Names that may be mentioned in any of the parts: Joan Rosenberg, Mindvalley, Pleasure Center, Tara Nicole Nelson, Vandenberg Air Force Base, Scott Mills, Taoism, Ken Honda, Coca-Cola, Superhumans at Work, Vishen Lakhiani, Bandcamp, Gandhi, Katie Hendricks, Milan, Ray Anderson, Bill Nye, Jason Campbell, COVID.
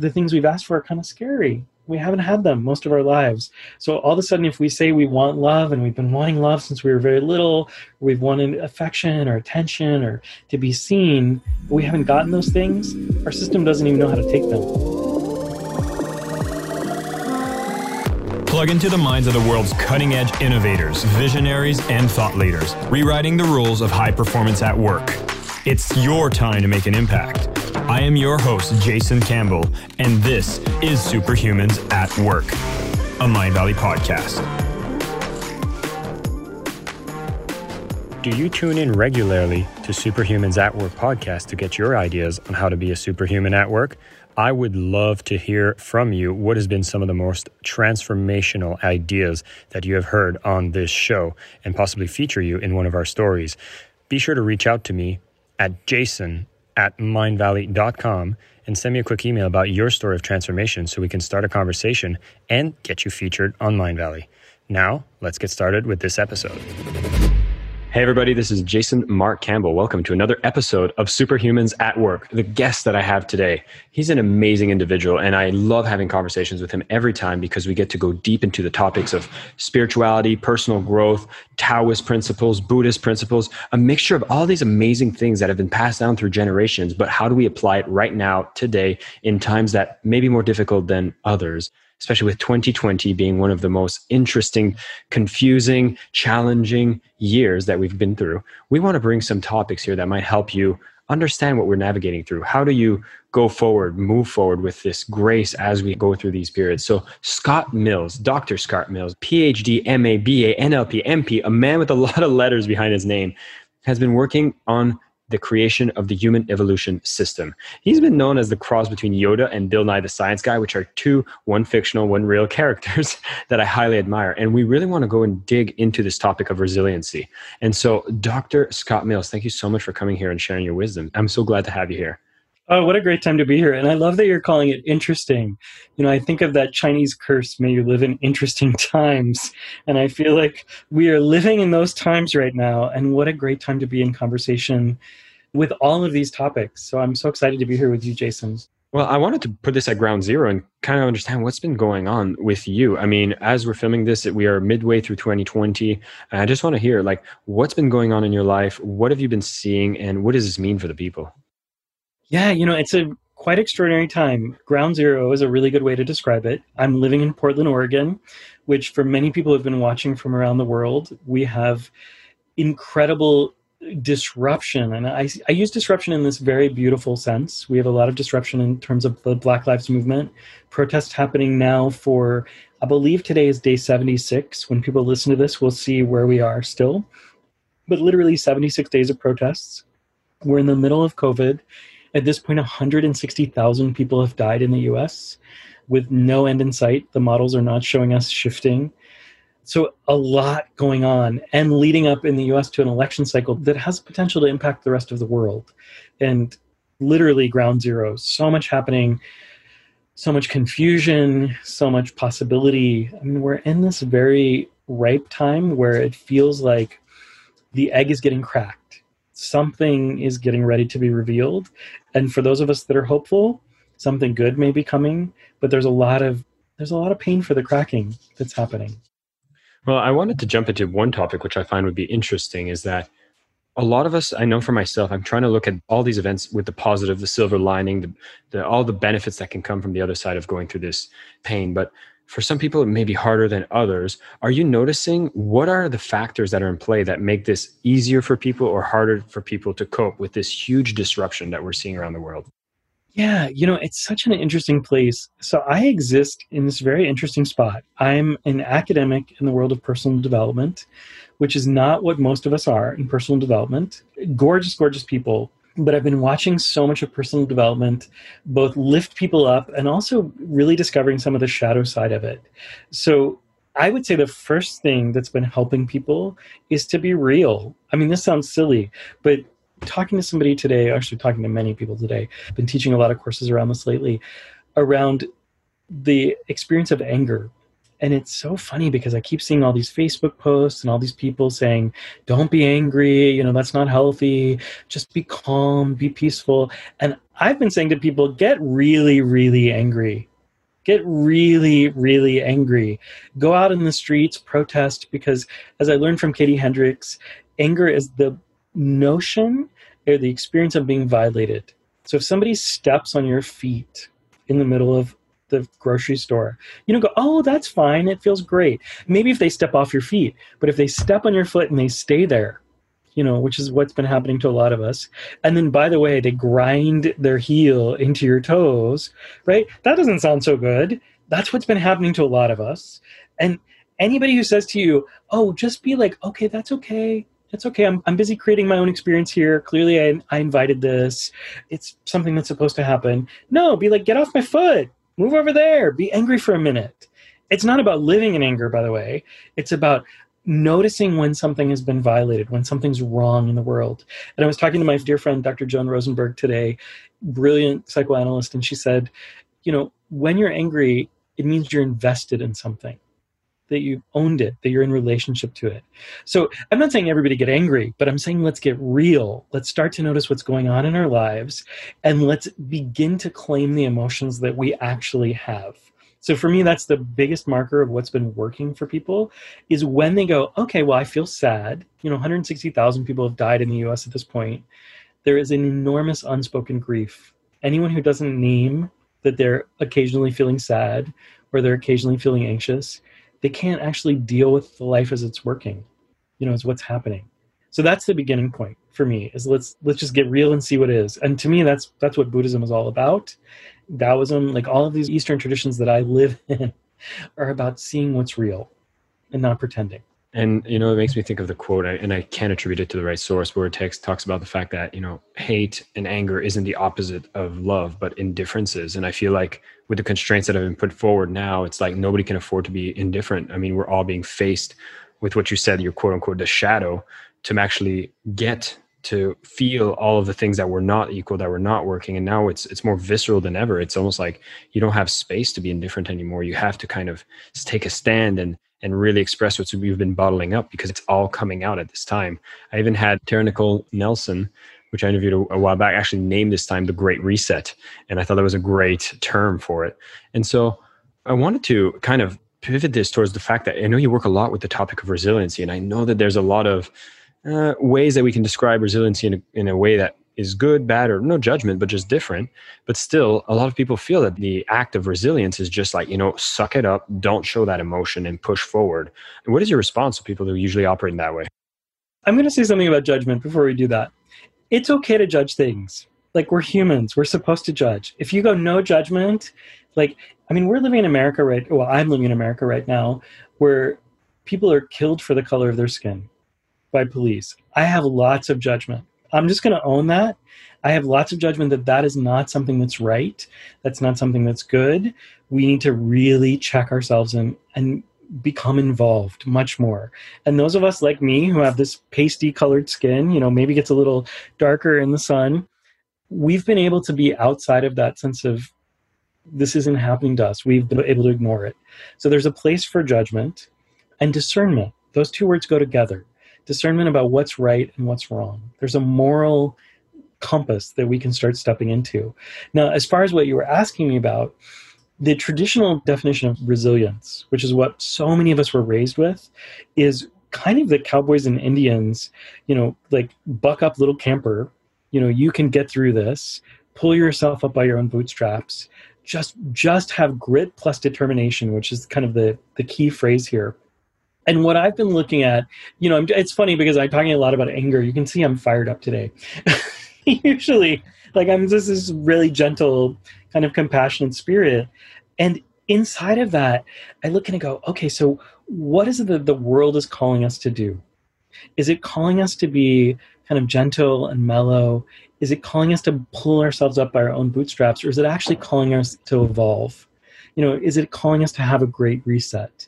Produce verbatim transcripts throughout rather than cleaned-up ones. the things we've asked for are kind of scary. We haven't had them most of our lives. So all of a sudden, if we say we want love and we've been wanting love since we were very little, we've wanted affection or attention or to be seen, but we haven't gotten those things, our system doesn't even know how to take them. Plug into the minds of the world's cutting-edge innovators, visionaries, and thought leaders, rewriting the rules of high performance at work. It's your time to make an impact. I am your host, Jason Campbell, and this is Superhumans at Work, a Mindvalley podcast. Do you tune in regularly to Superhumans at Work podcast to get your ideas on how to be a superhuman at work? I would love to hear from you what has been some of the most transformational ideas that you have heard on this show and possibly feature you in one of our stories. Be sure to reach out to me at Jason at mindvalley dot com and send me a quick email about your story of transformation so we can start a conversation and get you featured on Mindvalley. Now, let's get started with this episode. Hey everybody, this is Jason Mark Campbell. Welcome to another episode of Superhumans at Work. The guest that I have today, he's an amazing individual, and I love having conversations with him every time because we get to go deep into the topics of spirituality, personal growth, Taoist principles, Buddhist principles, a mixture of all these amazing things that have been passed down through generations, but how do we apply it right now, today, in times that may be more difficult than others? Especially with twenty twenty being one of the most interesting, confusing, challenging years that we've been through. We want to bring some topics here that might help you understand what we're navigating through. How do you go forward, move forward with this grace as we go through these periods? So Scott Mills, Doctor Scott Mills, P H D, M A, B A, N L P, M P, a man with a lot of letters behind his name, has been working on the creation of the human evolution system. He's been known as the cross between Yoda and Bill Nye the Science Guy, which are two, one fictional, one real characters that I highly admire. And we really want to go and dig into this topic of resiliency. And so Doctor Scott Mills, thank you so much for coming here and sharing your wisdom. I'm so glad to have you here. Oh, what a great time to be here. And I love that you're calling it interesting. You know, I think of that Chinese curse, may you live in interesting times. And I feel like we are living in those times right now. And what a great time to be in conversation with all of these topics. So I'm so excited to be here with you, Jason. Well, I wanted to put this at ground zero and kind of understand what's been going on with you. I mean, as we're filming this, we are midway through twenty twenty. And I just want to hear, like, what's been going on in your life? What have you been seeing? And what does this mean for the people? Yeah, you know, it's a quite extraordinary time. Ground zero is a really good way to describe it. I'm living in Portland, Oregon, which for many people have been watching from around the world. We have incredible disruption. And I, I use disruption in this very beautiful sense. We have a lot of disruption in terms of the Black Lives Movement. Protests happening now for, I believe today is day seventy-six. When people listen to this, we'll see where we are still. But literally seventy-six days of protests. We're in the middle of COVID. At this point, one hundred sixty thousand people have died in the U S with no end in sight. The models are not showing us shifting. So a lot going on and leading up in the U S to an election cycle that has potential to impact the rest of the world. And literally ground zero, so much happening, so much confusion, so much possibility. I mean, we're in this very ripe time where it feels like the egg is getting cracked. Something is getting ready to be revealed. And for those of us that are hopeful, something good may be coming, but there's a lot of there's a lot of pain for the cracking that's happening. Well, I wanted to jump into one topic, which I find would be interesting, is that a lot of us, I know for myself, I'm trying to look at all these events with the positive, the silver lining, the, the all the benefits that can come from the other side of going through this pain. But for some people, it may be harder than others. Are you noticing what are the factors that are in play that make this easier for people or harder for people to cope with this huge disruption that we're seeing around the world? Yeah, you know, it's such an interesting place. So I exist in this very interesting spot. I'm an academic in the world of personal development, which is not what most of us are in personal development. Gorgeous, gorgeous people. But I've been watching so much of personal development, both lift people up and also really discovering some of the shadow side of it. So I would say the first thing that's been helping people is to be real. I mean, this sounds silly, but talking to somebody today, actually talking to many people today, I've been teaching a lot of courses around this lately, around the experience of anger. And it's so funny because I keep seeing all these Facebook posts and all these people saying, don't be angry, you know, that's not healthy. Just be calm, be peaceful. And I've been saying to people, get really, really angry. Get really, really angry. Go out in the streets, protest, because as I learned from Katie Hendricks, anger is the notion or the experience of being violated. So if somebody steps on your feet in the middle of the grocery store, you don't go, oh, that's fine, it feels great. Maybe if they step off your feet, but if they step on your foot and they stay there, you know, which is what's been happening to a lot of us. And then, by the way, they grind their heel into your toes, right? That doesn't sound so good. That's what's been happening to a lot of us. And anybody who says to you, oh, just be like, okay, that's okay. It's okay. I'm, I'm busy creating my own experience here. Clearly, I, I invited this. It's something that's supposed to happen. No, be like, get off my foot. Move over there. Be angry for a minute. It's not about living in anger, by the way. It's about noticing when something has been violated, when something's wrong in the world. And I was talking to my dear friend, Doctor Joan Rosenberg today, brilliant psychoanalyst, and she said, you know, when you're angry, it means you're invested in something, that you've owned it, that you're in relationship to it. So I'm not saying everybody get angry, but I'm saying let's get real. Let's start to notice what's going on in our lives, and let's begin to claim the emotions that we actually have. So for me, that's the biggest marker of what's been working for people, is when they go, okay, well, I feel sad. You know, one hundred sixty thousand people have died in the U S at this point. There is an enormous unspoken grief. Anyone who doesn't name that they're occasionally feeling sad or they're occasionally feeling anxious, they can't actually deal with the life as it's working, you know, as what's happening. So that's the beginning point for me, is let's let's just get real and see what is. And to me, that's that's what Buddhism is all about. Taoism, like all of these Eastern traditions that I live in, are about seeing what's real and not pretending. And, you know, it makes me think of the quote, and I can't attribute it to the right source, but where text talks about the fact that, you know, hate and anger isn't the opposite of love, but indifference is. And I feel like with the constraints that have been put forward now, it's like nobody can afford to be indifferent. I mean, we're all being faced with what you said, your quote unquote, the shadow, to actually get to feel all of the things that were not equal, that were not working. And now it's it's more visceral than ever. It's almost like you don't have space to be indifferent anymore. You have to kind of take a stand and and really express what you've been bottling up, because it's all coming out at this time. I even had Tara Nicole Nelson, which I interviewed a, a while back, actually named this time the Great Reset. And I thought that was a great term for it. And so I wanted to kind of pivot this towards the fact that I know you work a lot with the topic of resiliency. And I know that there's a lot of Uh, ways that we can describe resiliency in a, in a way that is good, bad, or no judgment, but just different. But still, a lot of people feel that the act of resilience is just like, you know, suck it up, don't show that emotion, and push forward. And what is your response to people who usually operate in that way? I'm going to say something about judgment before we do that. It's okay to judge things. Like, we're humans, we're supposed to judge. If you go no judgment, like, I mean, we're living in America right, well, I'm living in America right now, where people are killed for the color of their skin by police. I have lots of judgment. I'm just going to own that. I have lots of judgment that that is not something that's right. That's not something that's good. We need to really check ourselves and, and become involved much more. And those of us like me who have this pasty colored skin, you know, maybe gets a little darker in the sun, we've been able to be outside of that sense of this isn't happening to us. We've been able to ignore it. So there's a place for judgment and discernment. Those two words go together. Discernment about what's right and what's wrong. There's a moral compass that we can start stepping into. Now, as far as what you were asking me about, the traditional definition of resilience, which is what so many of us were raised with, is kind of the cowboys and Indians, you know, like, buck up, little camper, you know, you can get through this, pull yourself up by your own bootstraps, just, just have grit plus determination, which is kind of the, the key phrase here. And what I've been looking at, you know, I'm, it's funny because I'm talking a lot about anger. You can see I'm fired up today. Usually, like, I'm just this really gentle kind of compassionate spirit. And inside of that, I look and I go, okay, so what is it that the world is calling us to do? Is it calling us to be kind of gentle and mellow? Is it calling us to pull ourselves up by our own bootstraps? Or is it actually calling us to evolve? You know, is it calling us to have a great reset?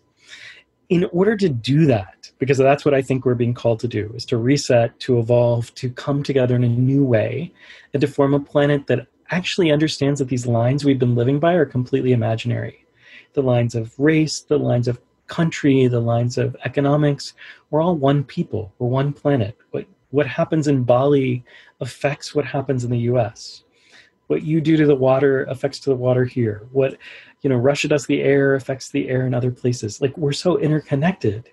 In order to do that, because that's what I think we're being called to do, is to reset, to evolve, to come together in a new way, and to form a planet that actually understands that these lines we've been living by are completely imaginary. the lines of race, the lines of country, the lines of economics. We're all one people. We're one planet. What, what happens in Bali affects what happens in the U S What you do to the water affects to the water here. What, you know, Russia does the air affects the air in other places. Like, we're so interconnected.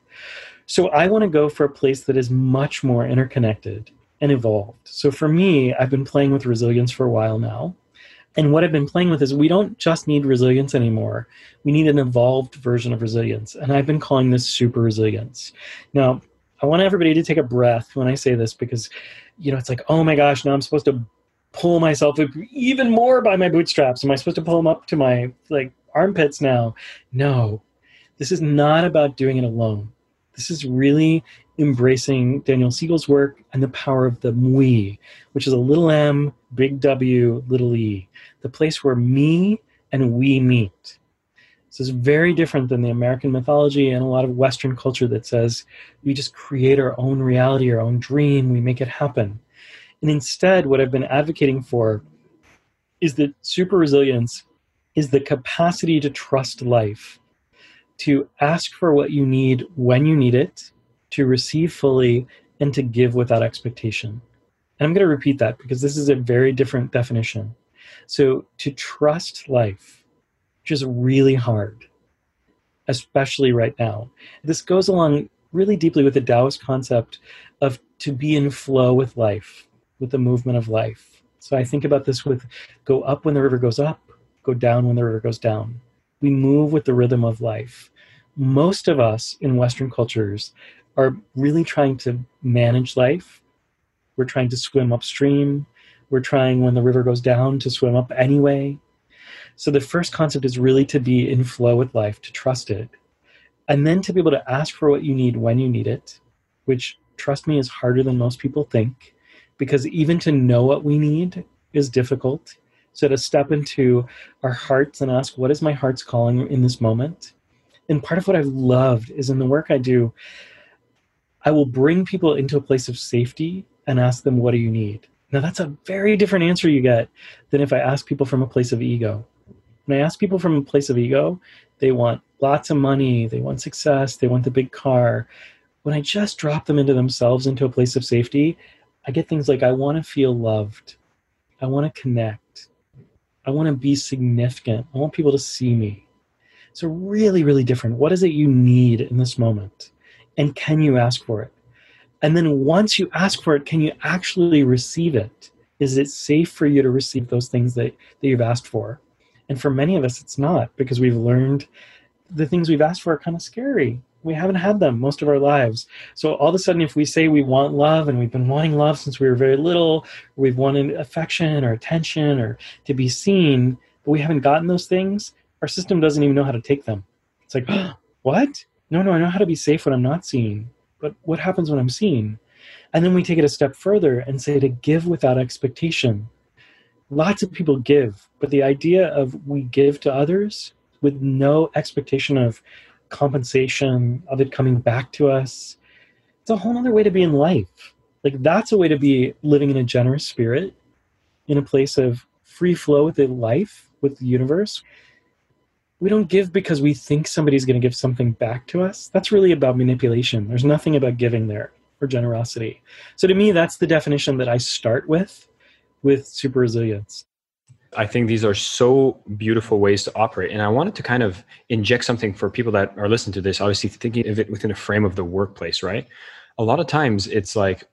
So I want to go for a place that is much more interconnected and evolved. So for me, I've been playing with resilience for a while now. And what I've been playing with is we don't just need resilience anymore. We need an evolved version of resilience. And I've been calling this super resilience. Now, I want everybody to take a breath when I say this, because, you know, it's like, oh my gosh, now I'm supposed to pull myself up even more by my bootstraps. Am I supposed to pull them up to my, like, armpits now? No, this is not about doing it alone. This is really embracing Daniel Siegel's work and the power of the we, which is a little m, big W, little e, the place where me and we meet. This is very different than the American mythology and a lot of Western culture that says we just create our own reality, our own dream, we make it happen. And instead, what I've been advocating for is that super resilience is the capacity to trust life, to ask for what you need when you need it, to receive fully, and to give without expectation. And I'm going to repeat that because this is a very different definition. So to trust life, which is really hard, especially right now. This goes along really deeply with the Taoist concept of to be in flow with life, with the movement of life. So I think about this with go up when the river goes up, go down when the river goes down. We move with the rhythm of life. Most of us in Western cultures are really trying to manage life. We're trying to swim upstream. We're trying, when the river goes down, to swim up anyway. So the first concept is really to be in flow with life, to trust it. And then to be able to ask for what you need when you need it, which, trust me, is harder than most people think, because even to know what we need is difficult. So to step into our hearts and ask, what is my heart's calling in this moment? And part of what I've loved is in the work I do, I will bring people into a place of safety and ask them, what do you need? Now, that's a very different answer you get than if I ask people from a place of ego. When I ask people from a place of ego, they want lots of money, they want success, they want the big car. When I just drop them into themselves, into a place of safety, I get things like, I want to feel loved. I want to connect. I want to be significant. I want people to see me. So really, really different. What is it you need in this moment? And can you ask for it? And then once you ask for it, can you actually receive it? Is it safe for you to receive those things that, that you've asked for? And for many of us, it's not, because we've learned the things we've asked for are kind of scary. We haven't had them most of our lives. So all of a sudden, if we say we want love, and we've been wanting love since we were very little, we've wanted affection or attention or to be seen, but we haven't gotten those things, our system doesn't even know how to take them. It's like, oh, what? No, no, I know how to be safe when I'm not seen. But what happens when I'm seen? And then we take it a step further and say to give without expectation. Lots of people give, but the idea of we give to others with no expectation of compensation, of it coming back to us. It's a whole other way to be in life. Like, that's a way to be living in a generous spirit, in a place of free flow with the life, with the universe. We don't give because we think somebody's going to give something back to us. That's really about manipulation. There's nothing about giving there or generosity. So to me, that's the definition that I start with, with super resilience. I think these are so beautiful ways to operate. And I wanted to kind of inject something for people that are listening to this, obviously thinking of it within a frame of the workplace, right? A lot of times it's like,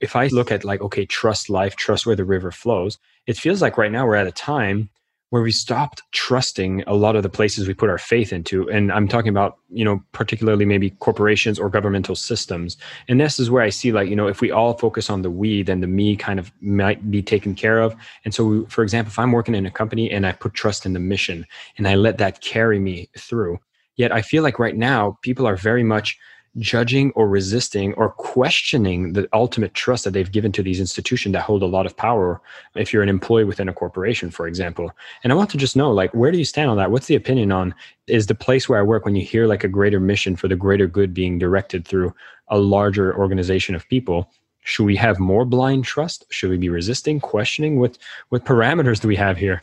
if I look at like, okay, trust life, trust where the river flows, it feels like right now we're at a time where we stopped trusting a lot of the places we put our faith into. And I'm talking about, you know, particularly maybe corporations or governmental systems. And this is where I see, like, you know, if we all focus on the we, then the me kind of might be taken care of. And so, we, for example, if I'm working in a company and I put trust in the mission and I let that carry me through, yet I feel like right now people are very much judging or resisting or questioning the ultimate trust that they've given to these institutions that hold a lot of power, if you're an employee within a corporation, for example. And I want to just know, like, where do you stand on that? What's the opinion on, is the place where I work, when you hear like a greater mission for the greater good being directed through a larger organization of people, should we have more blind trust? Should we be resisting, questioning? What, what parameters do we have here?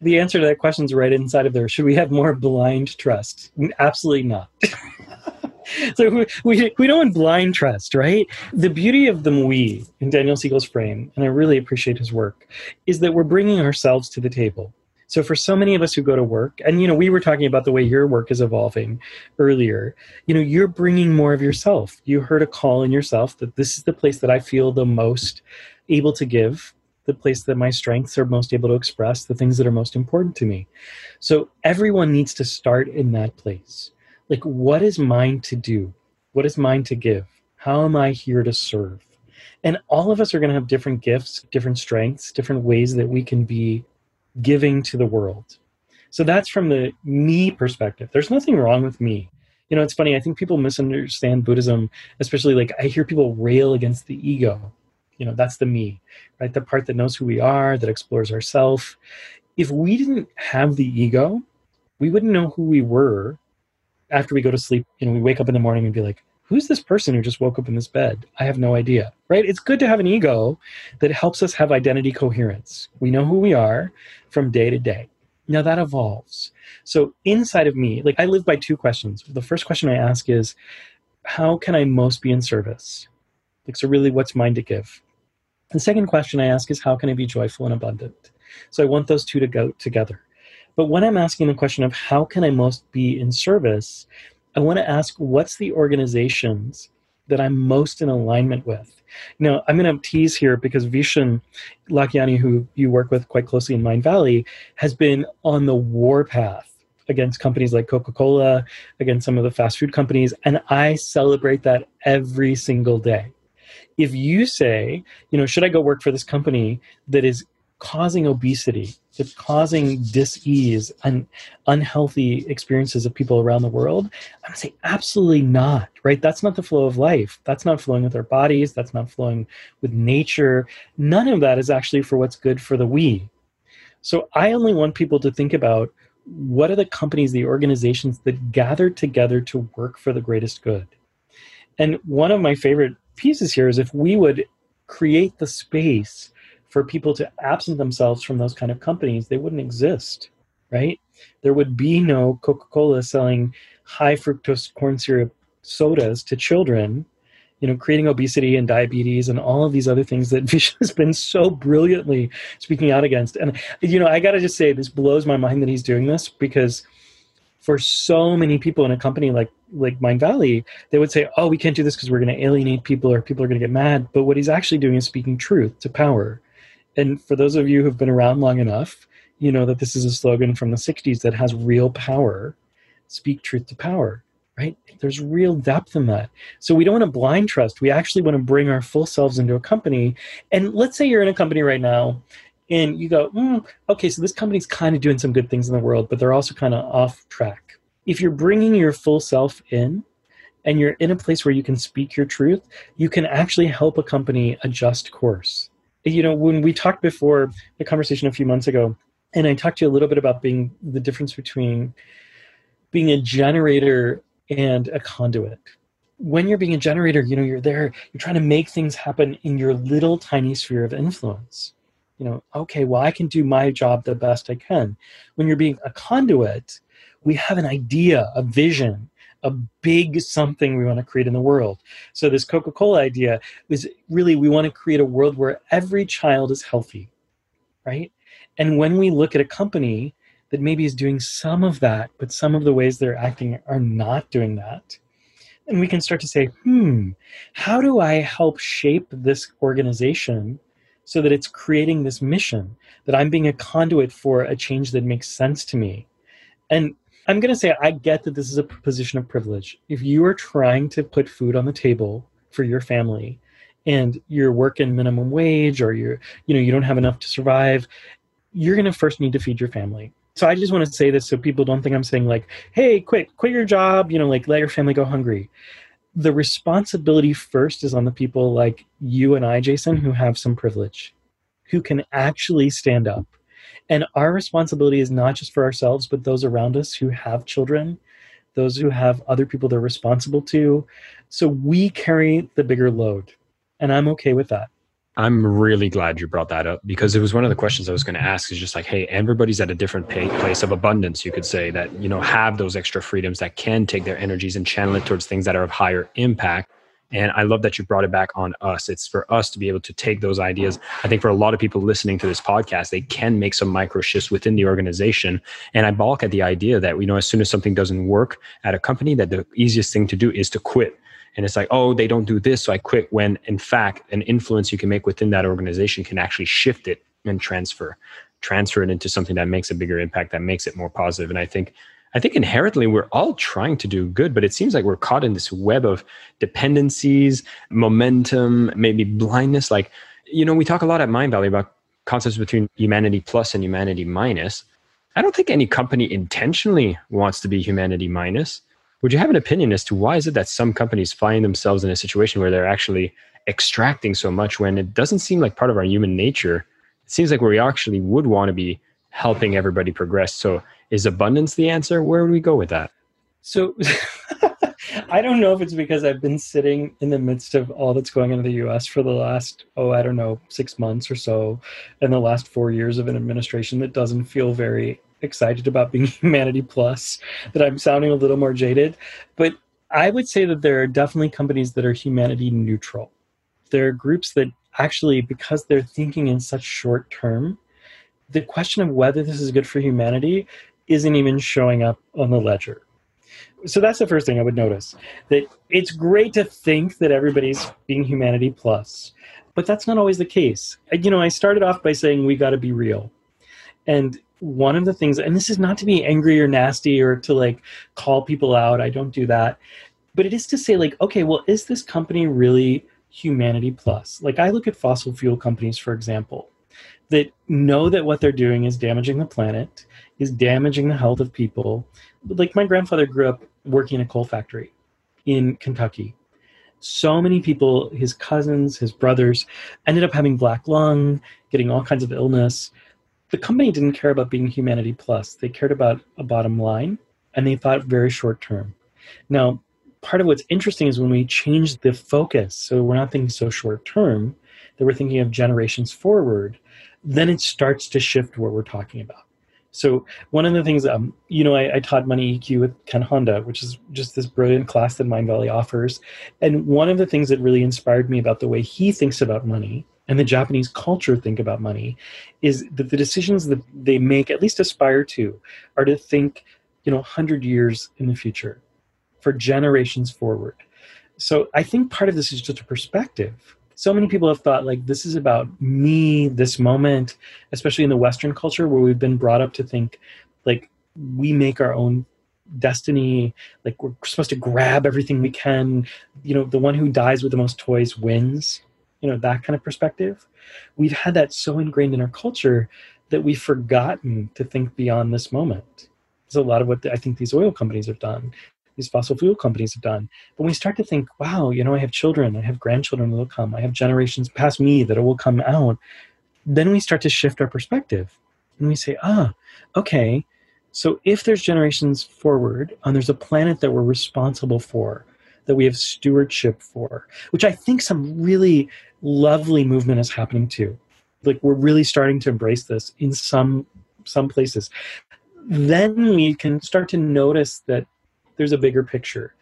The answer to that question is right inside of there. Should we have more blind trust? Absolutely not. So we, we, we don't want blind trust, right? The beauty of the we in Daniel Siegel's frame, and I really appreciate his work, is that we're bringing ourselves to the table. So for so many of us who go to work, and, you know, we were talking about the way your work is evolving earlier, you know, you're bringing more of yourself. You heard a call in yourself that this is the place that I feel the most able to give, the place that my strengths are most able to express, the things that are most important to me. So everyone needs to start in that place. Like, what is mine to do? What is mine to give? How am I here to serve? And all of us are going to have different gifts, different strengths, different ways that we can be giving to the world. So that's from the me perspective. There's nothing wrong with me. You know, it's funny. I think people misunderstand Buddhism, especially like I hear people rail against the ego. You know, that's the me, right? The part that knows who we are, that explores ourself. If we didn't have the ego, we wouldn't know who we were. After we go to sleep, you know, we wake up in the morning and be like, who's this person who just woke up in this bed? I have no idea, right? It's good to have an ego that helps us have identity coherence. We know who we are from day to day. Now that evolves. So inside of me, like I live by two questions. The first question I ask is, how can I most be in service? Like, so really, what's mine to give? The second question I ask is, how can I be joyful and abundant? So I want those two to go together. But when I'm asking the question of how can I most be in service, I want to ask, what's the organizations that I'm most in alignment with? Now, I'm going to tease here because Vishen Lakhiani, who you work with quite closely in Mindvalley, has been on the warpath against companies like Coca-Cola, against some of the fast food companies, and I celebrate that every single day. If you say, you know, should I go work for this company that is causing obesity, that's causing dis-ease and unhealthy experiences of people around the world, I'm going to say absolutely not, right? That's not the flow of life. That's not flowing with our bodies. That's not flowing with nature. None of that is actually for what's good for the we. So I only want people to think about what are the companies, the organizations that gather together to work for the greatest good. And one of my favorite pieces here is if we would create the space for people to absent themselves from those kind of companies, they wouldn't exist, right? There would be no Coca-Cola selling high fructose corn syrup sodas to children, you know, creating obesity and diabetes and all of these other things that Vishen has been so brilliantly speaking out against. And, you know, I got to just say, this blows my mind that he's doing this, because for so many people in a company like, like Mindvalley, they would say, oh, we can't do this because we're going to alienate people or people are going to get mad. But what he's actually doing is speaking truth to power. And for those of you who've been around long enough, you know that this is a slogan from the sixties that has real power. Speak truth to power, right? There's real depth in that. So we don't want to blind trust. We actually want to bring our full selves into a company. And let's say you're in a company right now and you go, mm, okay, so this company's kind of doing some good things in the world, but they're also kind of off track. If you're bringing your full self in and you're in a place where you can speak your truth, you can actually help a company adjust course. You know, when we talked before the conversation a few months ago, and I talked to you a little bit about being the difference between being a generator and a conduit. When you're being a generator, you know, you're there, you're trying to make things happen in your little tiny sphere of influence. You know, okay, well, I can do my job the best I can. When you're being a conduit, we have an idea, a vision, a big something we want to create in the world. So this Coca-Cola idea is really, we want to create a world where every child is healthy, right? And when we look at a company that maybe is doing some of that, but some of the ways they're acting are not doing that, and we can start to say, hmm, how do I help shape this organization so that it's creating this mission, that I'm being a conduit for a change that makes sense to me? And I'm going to say, I get that this is a position of privilege. If you are trying to put food on the table for your family and you're working minimum wage or you're, you know, you don't have enough to survive, you're going to first need to feed your family. So I just want to say this so people don't think I'm saying like, hey, quit, quit your job, you know, like let your family go hungry. The responsibility first is on the people like you and I, Jason, who have some privilege, who can actually stand up. And our responsibility is not just for ourselves, but those around us who have children, those who have other people they're responsible to. So we carry the bigger load. And I'm okay with that. I'm really glad you brought that up, because it was one of the questions I was going to ask, is just like, hey, everybody's at a different pay, place of abundance, you could say, that, you know, have those extra freedoms that can take their energies and channel it towards things that are of higher impact. And I love that you brought it back on us. It's for us to be able to take those ideas. I think for a lot of people listening to this podcast, they can make some micro shifts within the organization. And I balk at the idea that, you know, as soon as something doesn't work at a company, that the easiest thing to do is to quit. And it's like, oh, they don't do this, so I quit, when in fact, an influence you can make within that organization can actually shift it and transfer, transfer it into something that makes a bigger impact, that makes it more positive. And I think, I think inherently we're all trying to do good, but it seems like we're caught in this web of dependencies, momentum, maybe blindness. Like, you know, we talk a lot at Mindvalley about concepts between humanity plus and humanity minus. I don't think any company intentionally wants to be humanity minus. Would you have an opinion as to why is it that some companies find themselves in a situation where they're actually extracting so much when it doesn't seem like part of our human nature? It seems like we actually would want to be helping everybody progress. So is abundance the answer? Where would we go with that? So I don't know if it's because I've been sitting in the midst of all that's going on in the U S for the last, oh, I don't know, six months or so, and the last four years of an administration that doesn't feel very excited about being humanity plus, that I'm sounding a little more jaded. But I would say that there are definitely companies that are humanity neutral. There are groups that actually, because they're thinking in such short term, the question of whether this is good for humanity isn't even showing up on the ledger. So that's the first thing I would notice, that it's great to think that everybody's being humanity plus, but that's not always the case. You know, I started off by saying we got to be real. And one of the things, and this is not to be angry or nasty or to like call people out, I don't do that, but it is to say like, okay, well, is this company really humanity plus? Like I look at fossil fuel companies, for example, that know that what they're doing is damaging the planet, is damaging the health of people. Like my grandfather grew up working in a coal factory in Kentucky. So many people, his cousins, his brothers, ended up having black lung, getting all kinds of illness. The company didn't care about being humanity plus. They cared about a bottom line, and they thought very short term. Now, part of what's interesting is when we change the focus, so we're not thinking so short term, that we're thinking of generations forward, then it starts to shift what we're talking about. So one of the things, um, you know, I, I taught Money E Q with Ken Honda, which is just this brilliant class that Mindvalley offers. And one of the things that really inspired me about the way he thinks about money and the Japanese culture think about money is that the decisions that they make, at least aspire to, are to think, you know, one hundred years in the future, for generations forward. So I think part of this is just a perspective. So many people have thought like, this is about me, this moment, especially in the Western culture where we've been brought up to think like we make our own destiny, like we're supposed to grab everything we can. You know, the one who dies with the most toys wins. You know, that kind of perspective. We've had that so ingrained in our culture that we've forgotten to think beyond this moment. It's a lot of what the, I think these oil companies have done, these fossil fuel companies have done. But when we start to think, wow, you know, I have children, I have grandchildren that will come, I have generations past me that will come out, then we start to shift our perspective. And we say, ah, okay, so if there's generations forward and there's a planet that we're responsible for, that we have stewardship for, which I think some really lovely movement is happening too. Like we're really starting to embrace this in some some places. Then we can start to notice that there's a bigger picture.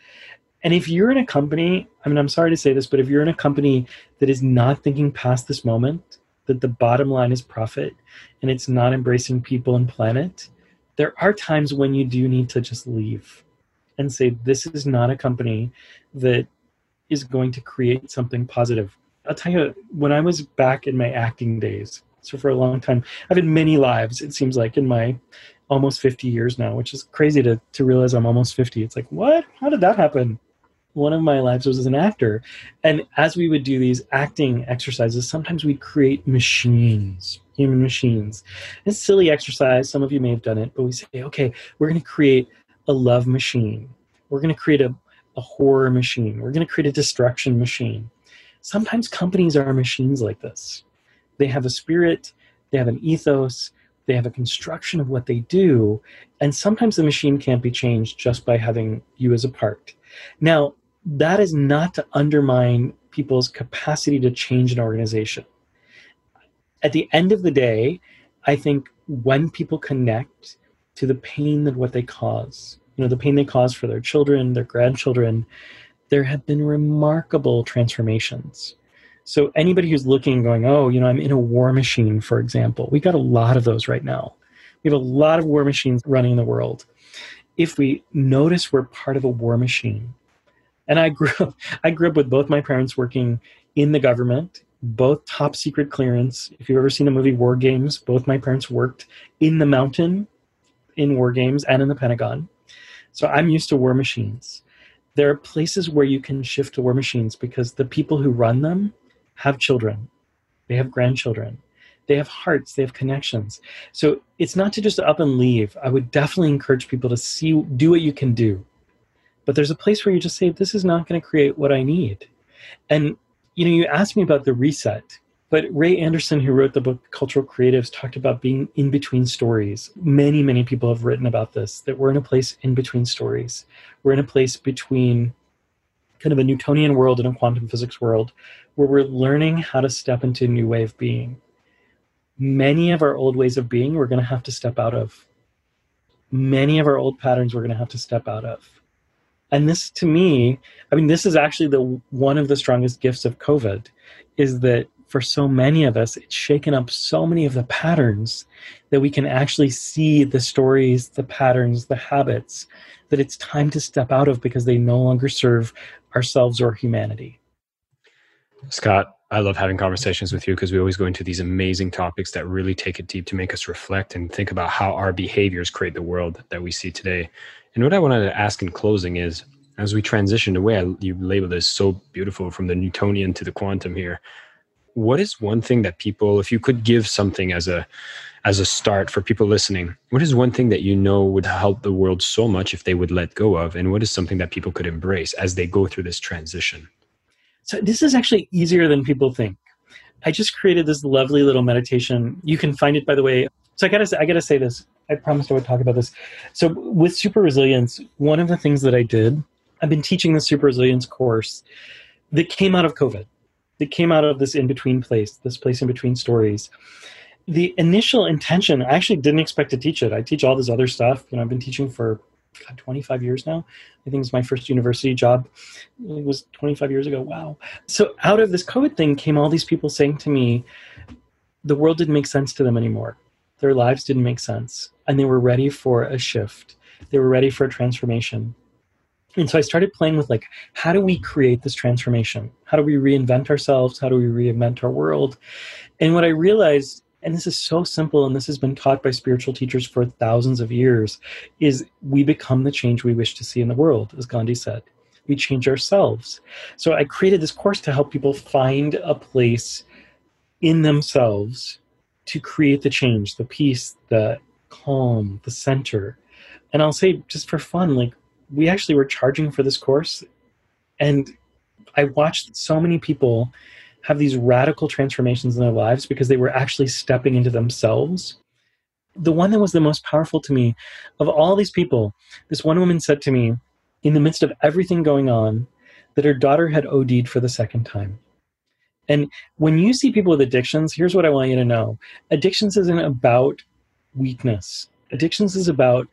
And if you're in a company, I mean, I'm sorry to say this, but if you're in a company that is not thinking past this moment, that the bottom line is profit, and it's not embracing people and planet, there are times when you do need to just leave and say, this is not a company that is going to create something positive. I'll tell you, when I was back in my acting days, so for a long time, I've had many lives, it seems like, in my almost fifty years now, which is crazy to, to realize I'm almost fifty. It's like, what? How did that happen? One of my lives was as an actor. And as we would do these acting exercises, sometimes we'd create machines, human machines. It's a silly exercise. Some of you may have done it, but we say, okay, we're going to create a love machine. We're going to create a, a horror machine. We're going to create a destruction machine. Sometimes companies are machines like this. They have a spirit, they have an ethos, they have a construction of what they do, and sometimes the machine can't be changed just by having you as a part. Now, that is not to undermine people's capacity to change an organization. at the end of the day, I think when people connect to the pain of what they cause, you know, the pain they cause for their children, their grandchildren, there have been remarkable transformations. So anybody who's looking going, oh, you know, I'm in a war machine, for example, we got a lot of those right now. We have a lot of war machines running in the world. If we notice we're part of a war machine, and I grew up, I grew up with both my parents working in the government, both top secret clearance. If you've ever seen the movie War Games, both my parents worked in the mountain in War Games and in the Pentagon. So I'm used to war machines. There are places where you can shift to war machines because the people who run them have children. They have grandchildren. They have hearts. They have connections. So it's not to just up and leave. I would definitely encourage people to see, do what you can do. But there's a place where you just say, this is not going to create what I need. And, you know, you asked me about the reset, but Ray Anderson, who wrote the book Cultural Creatives, talked about being in between stories. Many, many people have written about this, that we're in a place in between stories. We're in a place between kind of a Newtonian world and a quantum physics world where we're learning how to step into a new way of being. Many of our old ways of being, we're going to have to step out of. Many of our old patterns, we're going to have to step out of. And this, to me, I mean, this is actually the one of the strongest gifts of COVID, is that for so many of us, it's shaken up so many of the patterns that we can actually see the stories, the patterns, the habits that it's time to step out of because they no longer serve ourselves or humanity. Scott, I love having conversations with you because we always go into these amazing topics that really take it deep to make us reflect and think about how our behaviors create the world that we see today. And what I wanted to ask in closing is, as we transition away, I, you labeled this so beautiful from the Newtonian to the quantum here. What is one thing that people, if you could give something as a as a start for people listening, what is one thing that you know would help the world so much if they would let go of? And what is something that people could embrace as they go through this transition? So this is actually easier than people think. I just created this lovely little meditation. You can find it, by the way. So I gotta, I gotta say this. I promised I would talk about this. So with Super Resilience, one of the things that I did, I've been teaching the Super Resilience course that came out of COVID, that came out of this in-between place, this place in between stories. The initial intention, I actually didn't expect to teach it. I teach all this other stuff. You know, I've been teaching for God, twenty-five years now. I think it's my first university job. It was twenty-five years ago. Wow. So out of this COVID thing came all these people saying to me, the world didn't make sense to them anymore. Their lives didn't make sense. And they were ready for a shift. They were ready for a transformation. And so I started playing with, like, how do we create this transformation? How do we reinvent ourselves? How do we reinvent our world? And what I realized, and this is so simple, and this has been taught by spiritual teachers for thousands of years, is we become the change we wish to see in the world, as Gandhi said. We change ourselves. So I created this course to help people find a place in themselves to create the change, the peace, the calm, the center. And I'll say, just for fun, like, we actually were charging for this course, and I watched so many people have these radical transformations in their lives because they were actually stepping into themselves. The one that was the most powerful to me, of all these people, this one woman said to me, in the midst of everything going on, that her daughter had O D'd for the second time. And when you see people with addictions, here's what I want you to know. Addictions isn't about weakness. Addictions is about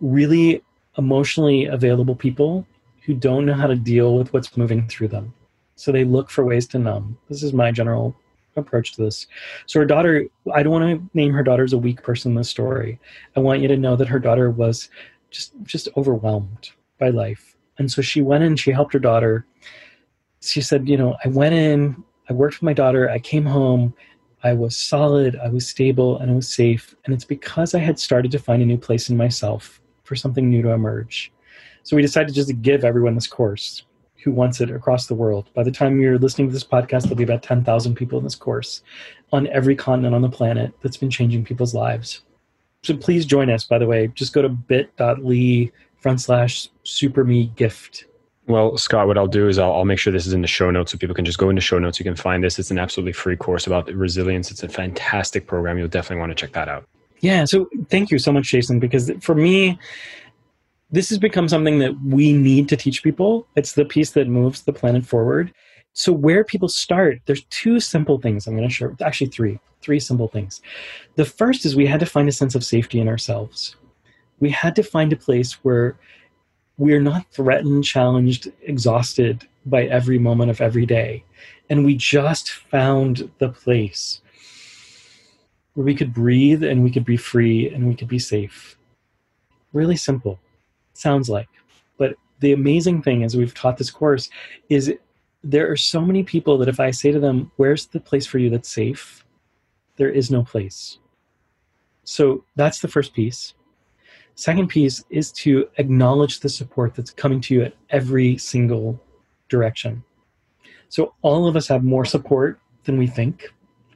really emotionally available people who don't know how to deal with what's moving through them. So they look for ways to numb. This is my general approach to this. So her daughter, I don't want to name her daughter as a weak person in this story. I want you to know that her daughter was just, just overwhelmed by life. And so she went in, she helped her daughter. She said, you know, I went in, I worked with my daughter, I came home, I was solid, I was stable, and I was safe. And it's because I had started to find a new place in myself for something new to emerge. So we decided just to give everyone this course who wants it across the world. By the time you're listening to this podcast, there'll be about ten thousand people in this course on every continent on the planet that's been changing people's lives. So please join us, by the way. Just go to bit.ly front slash super me gift. Well, Scott, what I'll do is I'll, I'll make sure this is in the show notes so people can just go into show notes. You can find this. It's an absolutely free course about resilience. It's a fantastic program. You'll definitely want to check that out. Yeah. So thank you so much, Jason, because for me, this has become something that we need to teach people. It's the piece that moves the planet forward. So where people start, there's two simple things I'm going to share, actually three, three simple things. The first is we had to find a sense of safety in ourselves. We had to find a place where we're not threatened, challenged, exhausted by every moment of every day. And we just found the place where we could breathe and we could be free and we could be safe. Really simple, sounds like. But the amazing thing, as we've taught this course, is there are so many people that if I say to them, where's the place for you that's safe? There is no place. So that's the first piece. Second piece is to acknowledge the support that's coming to you at every single direction. So all of us have more support than we think.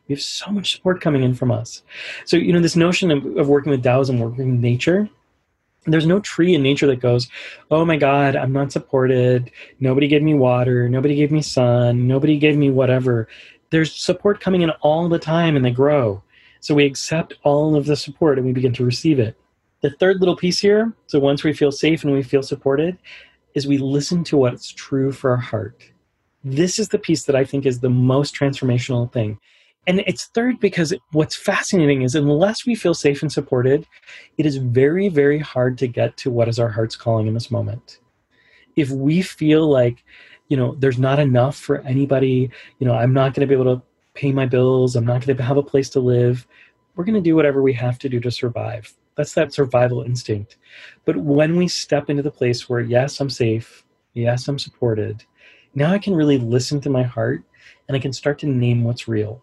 We have so much support coming in from us. So, you know, this notion of, of working with Taoism, working with nature, there's no tree in nature that goes, oh my God, I'm not supported. Nobody gave me water. Nobody gave me sun. Nobody gave me whatever. There's support coming in all the time and they grow. So we accept all of the support and we begin to receive it. The third little piece here, so once we feel safe and we feel supported, is we listen to what's true for our heart. This is the piece that I think is the most transformational thing. And it's third because what's fascinating is unless we feel safe and supported, it is very, very hard to get to what is our heart's calling in this moment. If we feel like, you know, there's not enough for anybody, you know, I'm not going to be able to pay my bills, I'm not going to have a place to live, we're going to do whatever we have to do to survive. That's that survival instinct. But when we step into the place where, yes, I'm safe, yes, I'm supported, now I can really listen to my heart and I can start to name what's real.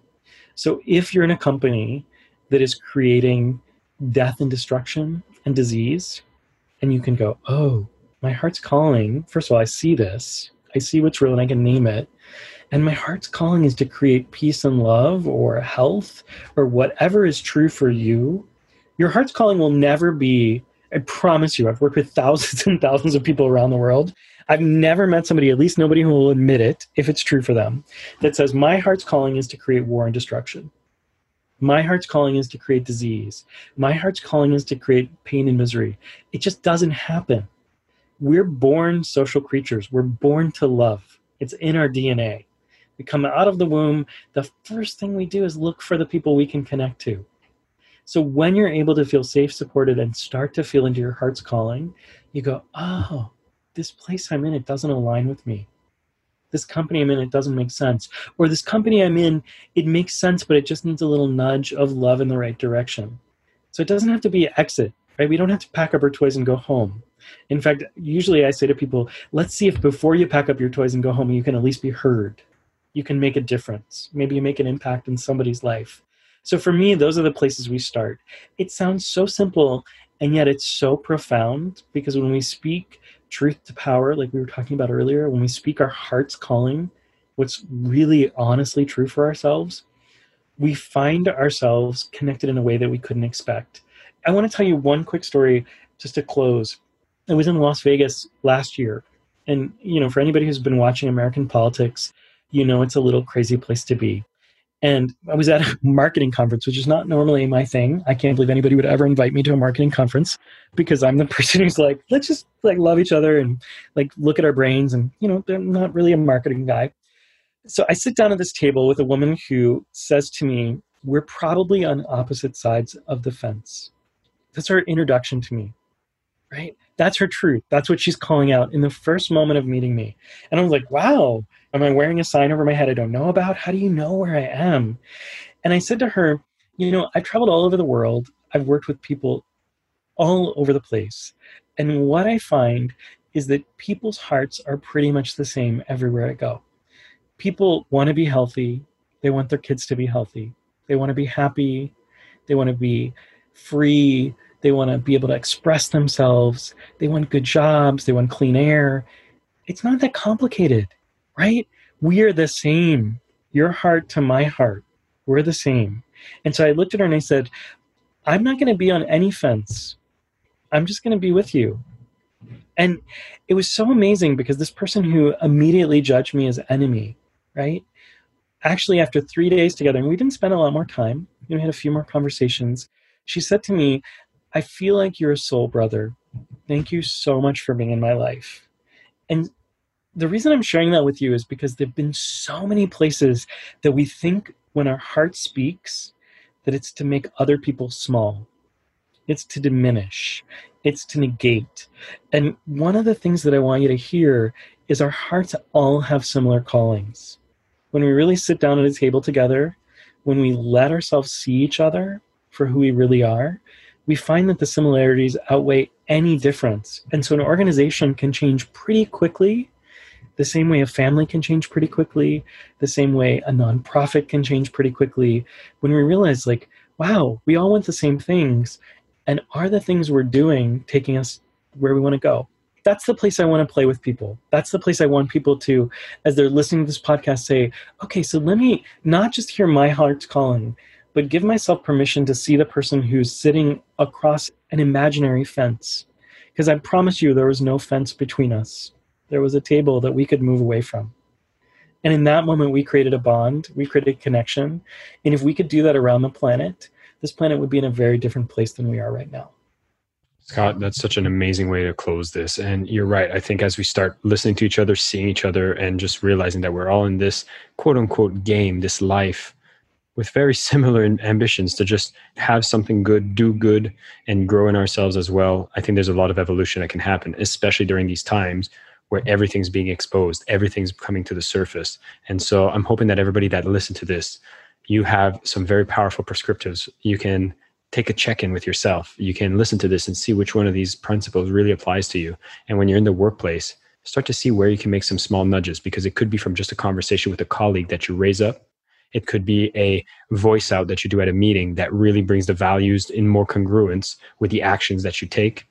So if you're in a company that is creating death and destruction and disease, and you can go, oh, my heart's calling. First of all, I see this. I see what's real and I can name it. And my heart's calling is to create peace and love or health or whatever is true for you. Your heart's calling will never be, I promise you, I've worked with thousands and thousands of people around the world. I've never met somebody, at least nobody who will admit it, if it's true for them, that says, my heart's calling is to create war and destruction. My heart's calling is to create disease. My heart's calling is to create pain and misery. It just doesn't happen. We're born social creatures. We're born to love. It's in our D N A. We come out of the womb. The first thing we do is look for the people we can connect to. So when you're able to feel safe, supported, and start to feel into your heart's calling, you go, oh, this place I'm in, it doesn't align with me. This company I'm in, it doesn't make sense. Or this company I'm in, it makes sense, but it just needs a little nudge of love in the right direction. So it doesn't have to be exit, right? We don't have to pack up our toys and go home. In fact, usually I say to people, let's see if before you pack up your toys and go home, you can at least be heard. You can make a difference. Maybe you make an impact in somebody's life. So for me, those are the places we start. It sounds so simple, and yet it's so profound, because when we speak truth to power, like we were talking about earlier, when we speak our heart's calling, what's really honestly true for ourselves, we find ourselves connected in a way that we couldn't expect. I want to tell you one quick story just to close. I was in Las Vegas last year, and you know, for anybody who's been watching American politics, you know it's a little crazy place to be. And I was at a marketing conference, which is not normally my thing. I can't believe anybody would ever invite me to a marketing conference, because I'm the person who's like, let's just like love each other and like look at our brains. And, you know, I'm not really a marketing guy. So I sit down at this table with a woman who says to me, we're probably on opposite sides of the fence. That's her introduction to me, right? That's her truth. That's what she's calling out in the first moment of meeting me. And I was like, wow, am I wearing a sign over my head I don't know about? How do you know where I am? And I said to her, you know, I've traveled all over the world. I've worked with people all over the place. And what I find is that people's hearts are pretty much the same everywhere I go. People want to be healthy. They want their kids to be healthy. They want to be happy. They want to be free. They want to be able to express themselves. They want good jobs. They want clean air. It's not that complicated, right? We are the same. Your heart to my heart. We're the same. And so I looked at her and I said, I'm not going to be on any fence. I'm just going to be with you. And it was so amazing, because this person who immediately judged me as enemy, right? Actually, after three days together, and we didn't spend a lot more time, we had a few more conversations, she said to me, I feel like you're a soul brother. Thank you so much for being in my life. And the reason I'm sharing that with you is because there've been so many places that we think when our heart speaks that it's to make other people small. It's to diminish. It's to negate. And one of the things that I want you to hear is our hearts all have similar callings. When we really sit down at a table together, when we let ourselves see each other for who we really are, we find that the similarities outweigh any difference. And so an organization can change pretty quickly, the same way a family can change pretty quickly, the same way a nonprofit can change pretty quickly, when we realize, like, wow, we all want the same things, and are the things we're doing taking us where we want to go? That's the place I want to play with people. That's the place I want people to, as they're listening to this podcast, say, okay, so let me not just hear my heart's calling, but give myself permission to see the person who's sitting across an imaginary fence. Because I promise you, there was no fence between us. There was a table that we could move away from. And in that moment, we created a bond, we created a connection. And if we could do that around the planet, this planet would be in a very different place than we are right now. Scott, that's such an amazing way to close this. And you're right. I think as we start listening to each other, seeing each other, and just realizing that we're all in this quote unquote game, this life, with very similar ambitions to just have something good, do good, and grow in ourselves as well, I think there's a lot of evolution that can happen, especially during these times where everything's being exposed, everything's coming to the surface. And so I'm hoping that everybody that listened to this, you have some very powerful prescriptives. You can take a check-in with yourself. You can listen to this and see which one of these principles really applies to you. And when you're in the workplace, start to see where you can make some small nudges, because it could be from just a conversation with a colleague that you raise up. It could be a voice out that you do at a meeting that really brings the values in more congruence with the actions that you take.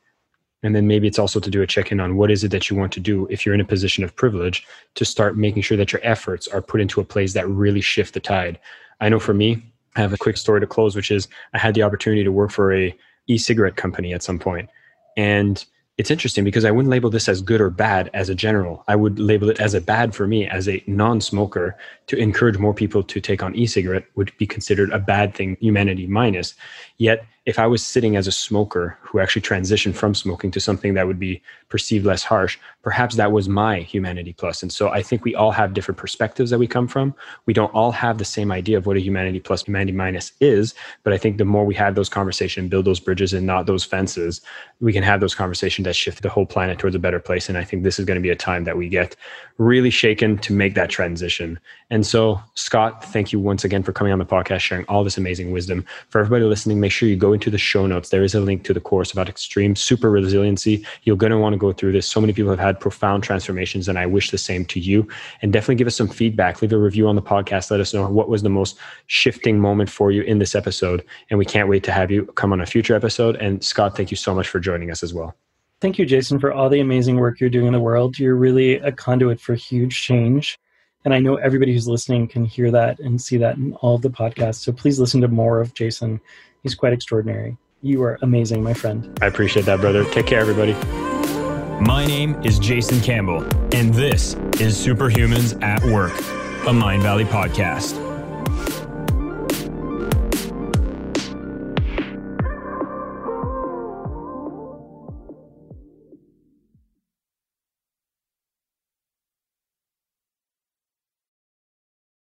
And then maybe it's also to do a check-in on what is it that you want to do if you're in a position of privilege, to start making sure that your efforts are put into a place that really shift the tide. I know for me, I have a quick story to close, which is I had the opportunity to work for a e-cigarette company at some point. And it's interesting because I wouldn't label this as good or bad as a general. I would label it as a bad for me as a non-smoker. To encourage more people to take on e-cigarette would be considered a bad thing, humanity minus. Yet, if I was sitting as a smoker who actually transitioned from smoking to something that would be perceived less harsh, perhaps that was my humanity plus. And so I think we all have different perspectives that we come from. We don't all have the same idea of what a humanity plus, humanity minus is. But I think the more we have those conversations, build those bridges and not those fences, we can have those conversations that shift the whole planet towards a better place. And I think this is going to be a time that we get really shaken to make that transition. And so, Scott, thank you once again for coming on the podcast, sharing all this amazing wisdom. For everybody listening, make sure you go into the show notes. There is a link to the course about extreme super resiliency. You're going to want to go through this. So many people have had profound transformations, and I wish the same to you. And definitely give us some feedback. Leave a review on the podcast. Let us know what was the most shifting moment for you in this episode. And we can't wait to have you come on a future episode. And Scott, thank you so much for joining us as well. Thank you, Jason, for all the amazing work you're doing in the world. You're really a conduit for huge change. And I know everybody who's listening can hear that and see that in all of the podcasts. So please listen to more of Jason. He's quite extraordinary. You are amazing, my friend. I appreciate that, brother. Take care, everybody. My name is Jason Campbell, and this is Superhumans at Work, a Mindvalley podcast.